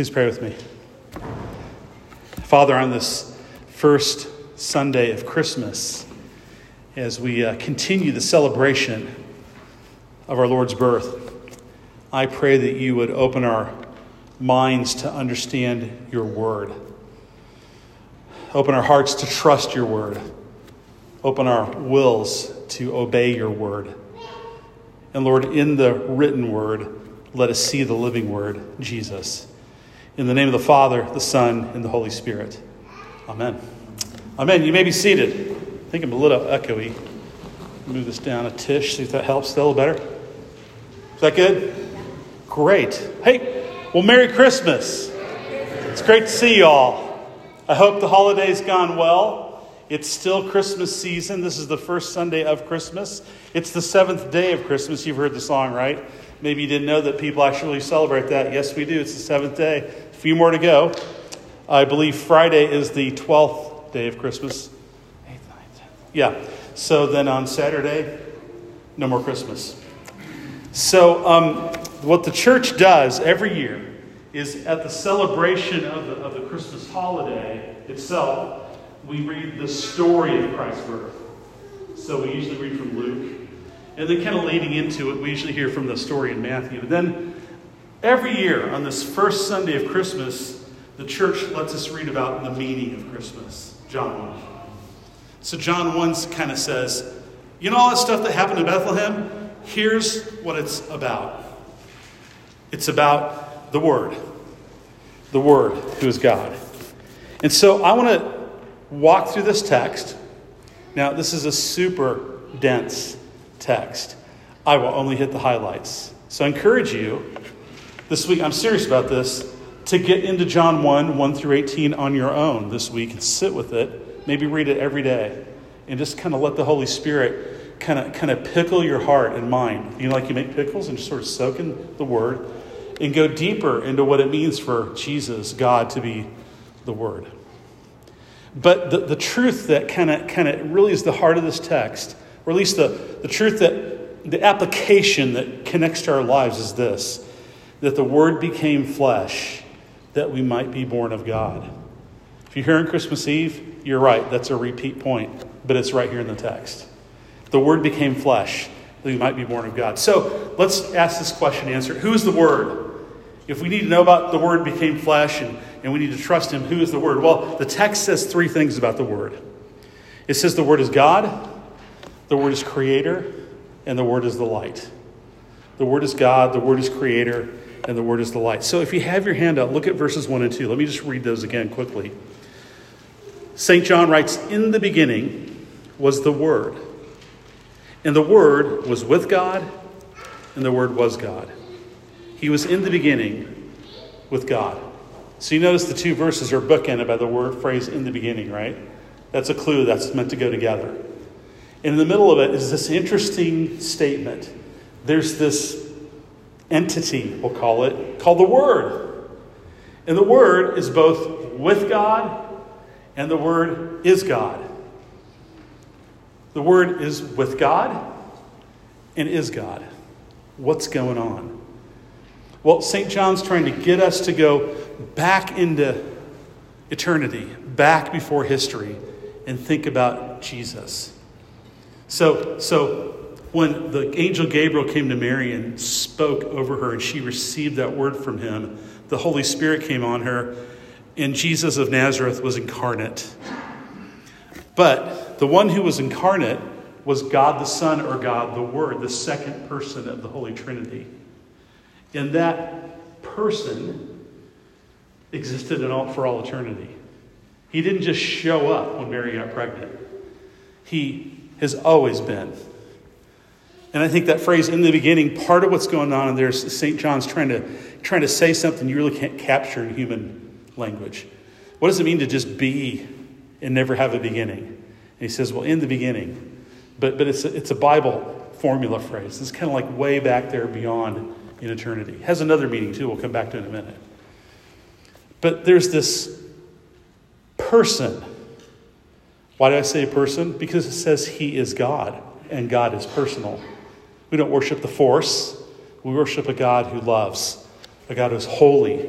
Please pray with me. Father, on this first Sunday of Christmas, as we continue the celebration of our Lord's birth, I pray that you would open our minds to understand your word. Open our hearts to trust your word. Open our wills to obey your word. And Lord, in the written word, let us see the living word, Jesus. In the name of the Father, the Son, and the Holy Spirit. Amen. Amen. You may be seated. I think I'm a little echoey. Move this down a tish, see if that helps. Is that a little better? Is that good? Great. Hey, well, Merry Christmas. It's great to see you all. I hope the holiday's gone well. It's still Christmas season. This is the first Sunday of Christmas. It's the seventh day of Christmas. You've heard the song, right? Maybe you didn't know that people actually celebrate that. Yes, we do. It's the seventh day. A few more to go. I believe Friday is the 12th day of Christmas. Yeah. So then on Saturday, no more Christmas. So what the church does every year is at the celebration of the Christmas holiday itself, we read the story of Christ's birth. So we usually read from Luke. And then kind of leading into it, we usually hear from the story in Matthew. And then every year on this first Sunday of Christmas, the church lets us read about the meaning of Christmas, John 1. So John 1 kind of says, you know all that stuff that happened in Bethlehem? Here's what it's about. It's about the Word. The Word, who is God. And so I want to walk through this text. Now, this is a super dense text. I will only hit the highlights. So I encourage you, this week, I'm serious about this, to get into John 1 through 18 on your own this week and sit with it. Maybe read it every day. And just kind of let the Holy Spirit kind of pickle your heart and mind. You know, like you make pickles and just sort of soak in the Word. And go deeper into what it means for Jesus, God, to be the Word. But the truth that kind of really is the heart of this text, or at least the truth that the application that connects to our lives is this, that the Word became flesh, that we might be born of God. If you're here on Christmas Eve, you're right. That's a repeat point, but it's right here in the text. The Word became flesh, that we might be born of God. So let's ask this question and answer it. Who is the Word? If we need to know about the Word became flesh and we need to trust Him, who is the Word? Well, the text says three things about the Word. It says the Word is God, the Word is Creator, and the Word is the light. The Word is God, the Word is Creator, and the Word is the light. So if you have your hand out, look at verses 1 and 2. Let me just read those again quickly. St. John writes, "In the beginning was the Word, and the Word was with God, and the Word was God. He was in the beginning with God." So you notice the two verses are bookended by the word phrase "in the beginning," right? That's a clue that's meant to go together. And in the middle of it is this interesting statement. There's this entity, we'll call it, called the Word. And the Word is both with God and the Word is God. The Word is with God and is God. What's going on? Well, St. John's trying to get us to go back into eternity, back before history, and think about Jesus. So when the angel Gabriel came to Mary and spoke over her, and she received that word from him, the Holy Spirit came on her, and Jesus of Nazareth was incarnate. But the one who was incarnate was God the Son, or God the Word, the second person of the Holy Trinity. And that person existed for all eternity. He didn't just show up when Mary got pregnant. He has always been. And I think that phrase, "in the beginning," part of what's going on in there is St. John's trying to say something you really can't capture in human language. What does it mean to just be and never have a beginning? And he says, well, in the beginning. But it's a Bible formula phrase. It's kind of like way back there beyond in eternity. It has another meaning too. We'll come back to it in a minute. But there's this person. Why do I say person? Because it says he is God and God is personal. We don't worship the force. We worship a God who loves, a God who's holy,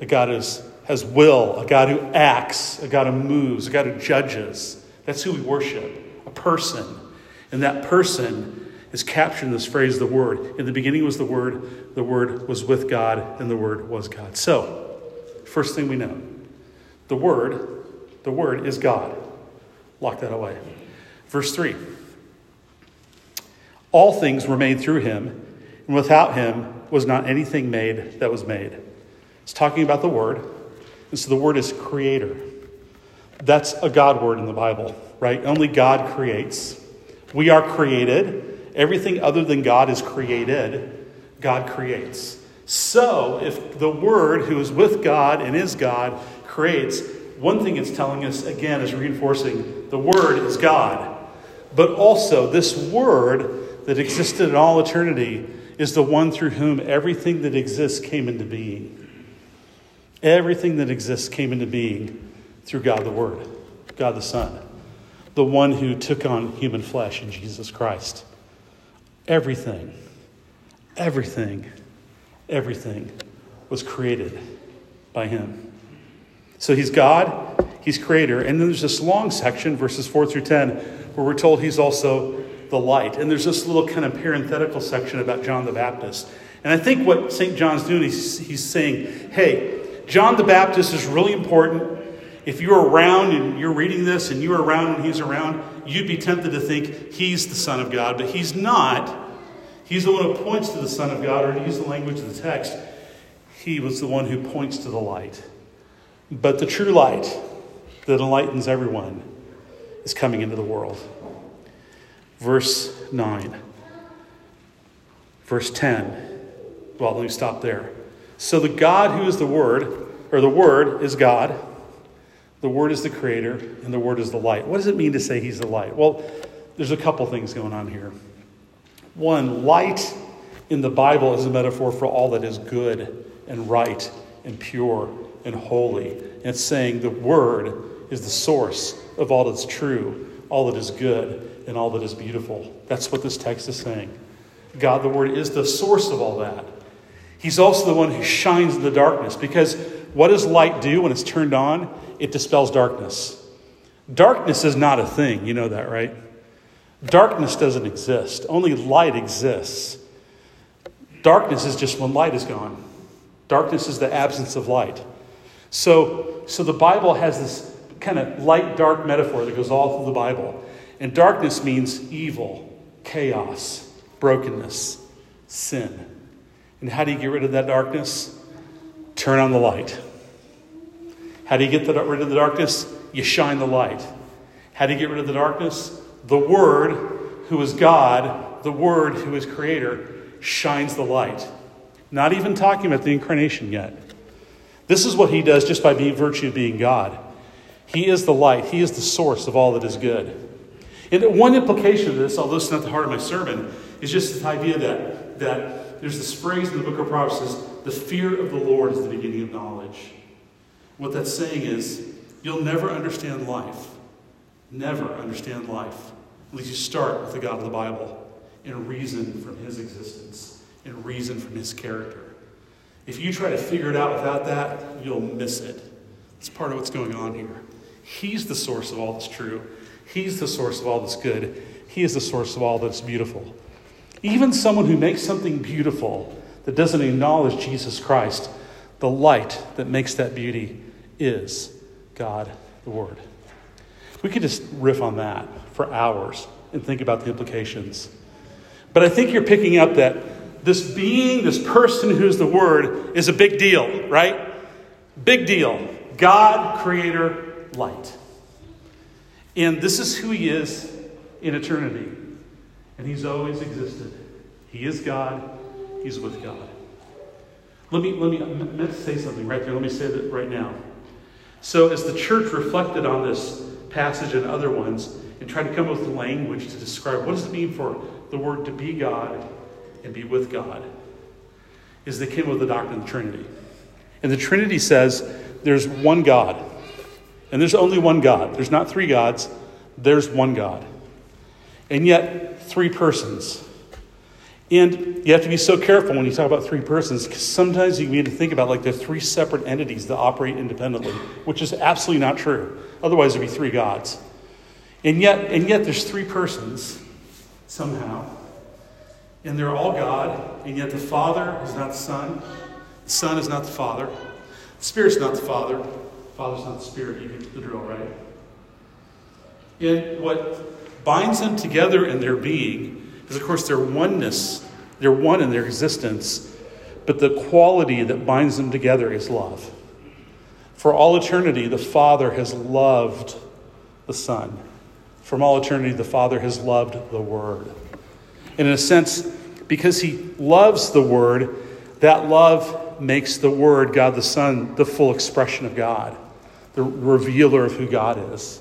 a God who has will, a God who acts, a God who moves, a God who judges. That's who we worship, a person. And that person is captured in this phrase, the Word. In the beginning was the Word was with God, and the Word was God. So, first thing we know, the Word is God. Lock that away. Verse 3. All things were made through him, and without him was not anything made that was made. It's talking about the Word. And so the Word is creator. That's a God word in the Bible, right? Only God creates. We are created. Everything other than God is created. God creates. So if the Word, who is with God and is God, creates, one thing it's telling us, again, is reinforcing the Word is God. But also this Word that existed in all eternity is the one through whom everything that exists came into being. Everything that exists came into being through God the Word, God the Son, the one who took on human flesh in Jesus Christ. Everything was created by him. So he's God, he's creator. And then there's this long section, verses 4 through 10, where we're told he's also the light. And there's this little kind of parenthetical section about John the Baptist. And I think what St. John's doing, he's saying, hey, John the Baptist is really important. If you're around and you're reading this and you're around and he's around, you'd be tempted to think he's the Son of God, but he's not. He's the one who points to the Son of God, or to use the language of the text, he was the one who points to the light. But the true light that enlightens everyone is coming into the world. Verse 9. Verse 10. Well, let me stop there. So the God who is the Word, or the Word is God, the Word is the Creator, and the Word is the light. What does it mean to say he's the light? Well, there's a couple things going on here. One, light in the Bible is a metaphor for all that is good and right and pure and holy. And it's saying the Word is the source of all that's true, all that is good, and all that is beautiful. That's what this text is saying. God, the Word, is the source of all that. He's also the one who shines in the darkness, because what does light do when it's turned on? It dispels darkness. Darkness is not a thing. You know that, right? Darkness doesn't exist. Only light exists. Darkness is just when light is gone. Darkness is the absence of light. So the Bible has this kind of light-dark metaphor that goes all through the Bible. And darkness means evil, chaos, brokenness, sin. And how do you get rid of that darkness? Turn on the light. How do you get rid of the darkness? You shine the light. How do you get rid of the darkness? The Word, who is God, the Word, who is Creator, shines the light. Not even talking about the incarnation yet. This is what he does just by virtue of being God. He is the light. He is the source of all that is good. And one implication of this, although it's not the heart of my sermon, is just this idea that there's this phrase in the book of Proverbs that says, the fear of the Lord is the beginning of knowledge. What that's saying is, you'll never understand life. Never understand life. Unless you start with the God of the Bible and reason from his existence and reason from his character. If you try to figure it out without that, you'll miss it. That's part of what's going on here. He's the source of all that's true. He's the source of all that's good. He is the source of all that's beautiful. Even someone who makes something beautiful that doesn't acknowledge Jesus Christ, the light that makes that beauty is God, the Word. We could just riff on that for hours and think about the implications. But I think you're picking up that this being, this person who's the Word, is a big deal, right? Big deal. God, Creator, light. And this is who he is in eternity. And he's always existed. He is God. He's with God. I meant to say something right there. Let me say that right now. So as the church reflected on this passage and other ones and tried to come up with language to describe what does it mean for the Word to be God and be with God, is they came up with the doctrine of the Trinity. And the Trinity says there's one God. And there's only one God. There's not three gods. There's one God. And yet, three persons. And you have to be so careful when you talk about three persons, because sometimes you need to think about like they're three separate entities that operate independently, which is absolutely not true. Otherwise, there'd be three gods. And yet there's three persons somehow. And they're all God, and yet the Father is not the Son. The Son is not the Father. The Spirit's not the Father. The Father's not the Spirit. You get the drill, right? And what binds them together in their being is, of course, their oneness. They're one in their existence. But the quality that binds them together is love. For all eternity, the Father has loved the Son. From all eternity, the Father has loved the Word. And in a sense, because he loves the Word, that love makes the Word, God the Son, the full expression of God, the revealer of who God is.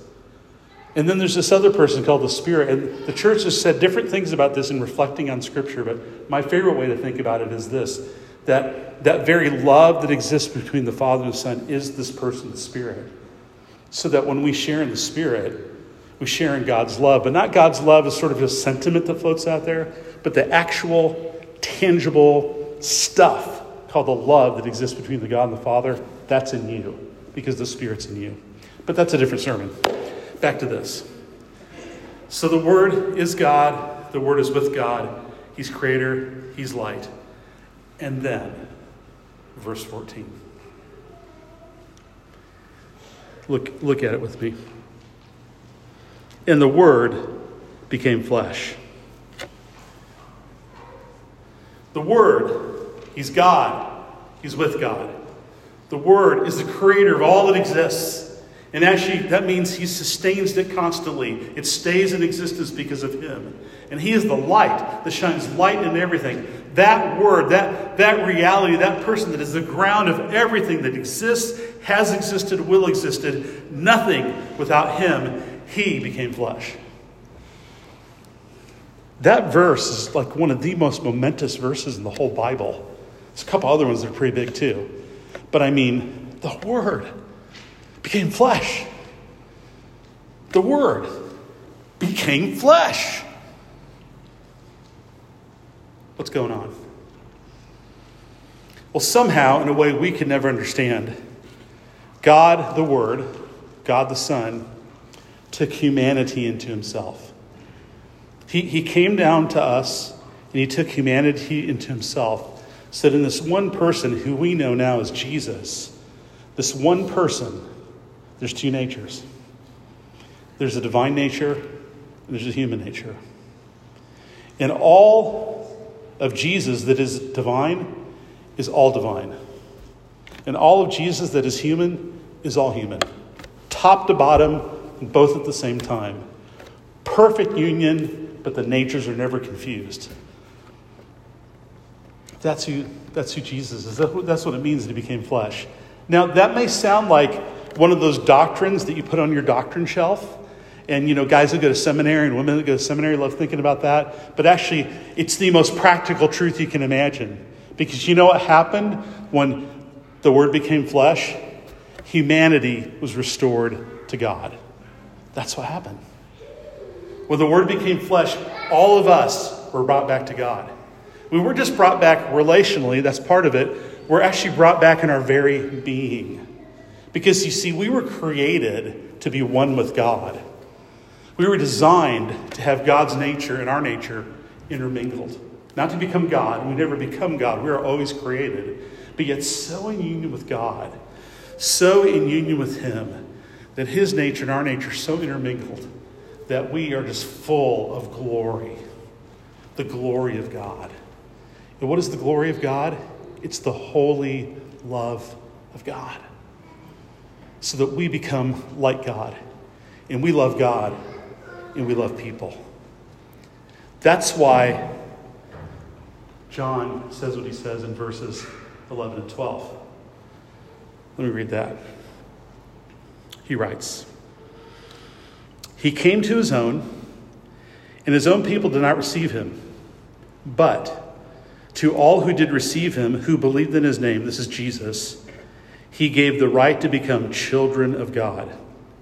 And then there's this other person called the Spirit. And the church has said different things about this in reflecting on Scripture. But my favorite way to think about it is this, that very love that exists between the Father and the Son is this person, the Spirit. So that when we share in the Spirit, we share in God's love, but not God's love as sort of a sentiment that floats out there, but the actual, tangible stuff called the love that exists between the God and the Father. That's in you, because the Spirit's in you. But that's a different sermon. Back to this. So the Word is God. The Word is with God. He's Creator. He's light. And then, verse 14. Look at it with me. And the Word became flesh. The Word, he's God. He's with God. The Word is the creator of all that exists. And actually, that means he sustains it constantly. It stays in existence because of him. And he is the light that shines light in everything. That Word, that reality, that person that is the ground of everything that exists, has existed, will existed. Nothing without him. He became flesh. That verse is like one of the most momentous verses in the whole Bible. There's a couple other ones that are pretty big too. But I mean, the Word became flesh. The Word became flesh. What's going on? Well, somehow, in a way we can never understand, God the Word, God the Son, took humanity into himself. He came down to us and he took humanity into himself. So that in this one person who we know now as Jesus, this one person, there's two natures. There's a divine nature and there's a human nature. And all of Jesus that is all divine. And all of Jesus that is all human. Top to bottom, both at the same time. Perfect union, but the natures are never confused. That's who Jesus is. That's what it means that he became flesh. Now, that may sound like one of those doctrines that you put on your doctrine shelf. And, guys that go to seminary and women that go to seminary love thinking about that. But actually, it's the most practical truth you can imagine. Because you know what happened when the Word became flesh? Humanity was restored to God. That's what happened. When the Word became flesh, all of us were brought back to God. We weren't just brought back relationally, that's part of it. We're actually brought back in our very being. Because, you see, we were created to be one with God. We were designed to have God's nature and our nature intermingled. Not to become God. We never become God. We are always created. But yet so in union with God, so in union with him, that his nature and our nature are so intermingled that we are just full of glory. The glory of God. And what is the glory of God? It's the holy love of God. So that we become like God. And we love God. And we love people. That's why John says what he says in verses 11 and 12. Let me read that. He writes, he came to his own, and his own people did not receive him. But to all who did receive him, who believed in his name, this is Jesus, he gave the right to become children of God.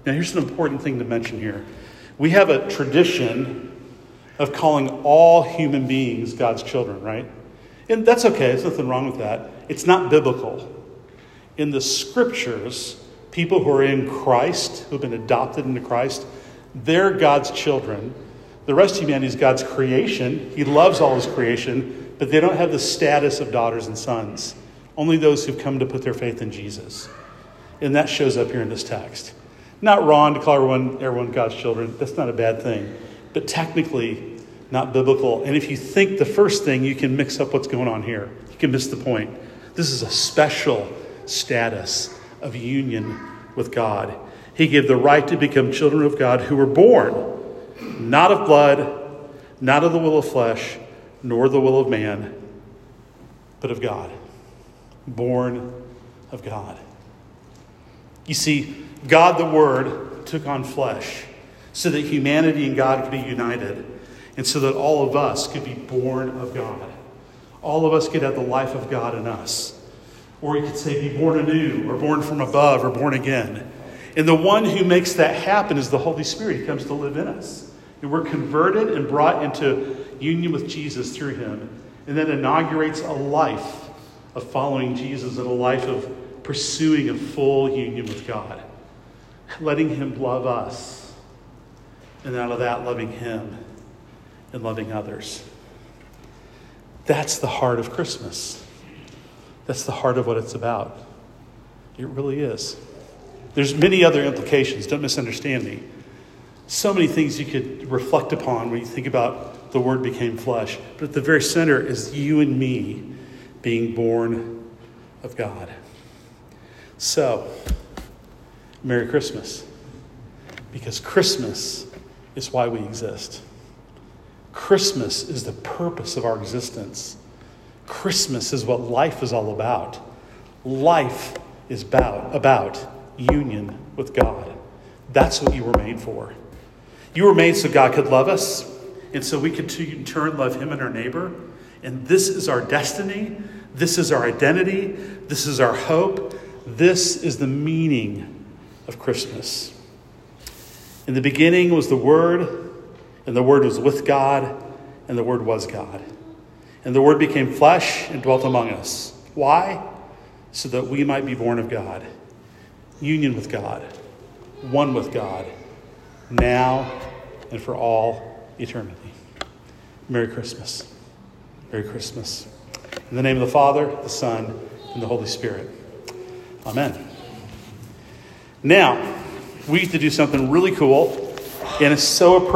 Now here's an important thing to mention here. We have a tradition of calling all human beings God's children, right? And that's okay. There's nothing wrong with that. It's not biblical. In the scriptures, people who are in Christ, who've been adopted into Christ, they're God's children. The rest of humanity is God's creation. He loves all his creation, but they don't have the status of daughters and sons. Only those who've come to put their faith in Jesus. And that shows up here in this text. Not wrong to call everyone God's children. That's not a bad thing. But technically, not biblical. And if you think the first thing, you can mix up what's going on here. You can miss the point. This is a special status of union with God. He gave the right to become children of God who were born not of blood, not of the will of flesh, nor the will of man, but of God. Born of God. You see, God the Word took on flesh so that humanity and God could be united and so that all of us could be born of God. All of us could have the life of God in us. Or you could say be born anew or born from above or born again. And the one who makes that happen is the Holy Spirit. He comes to live in us. And we're converted and brought into union with Jesus through him. And that inaugurates a life of following Jesus and a life of pursuing a full union with God. Letting him love us. And out of that, loving him and loving others. That's the heart of Christmas. That's the heart of what it's about. It really is. There's many other implications. Don't misunderstand me. So many things you could reflect upon when you think about the Word became flesh. But at the very center is you and me being born of God. So, Merry Christmas. Because Christmas is why we exist. Christmas is the purpose of our existence. Christmas is what life is all about. Life is about union with God. That's what you were made for. You were made so God could love us, and so we could in turn love him and our neighbor. And this is our destiny. This is our identity. This is our hope. This is the meaning of Christmas. In the beginning was the Word, and the Word was with God, and the Word was God. And the Word became flesh and dwelt among us. Why? So that we might be born of God. Union with God, one with God, now and for all eternity. Merry Christmas. Merry Christmas. In the name of the Father, the Son, and the Holy Spirit. Amen. Now, we get to do something really cool, and it's so appropriate.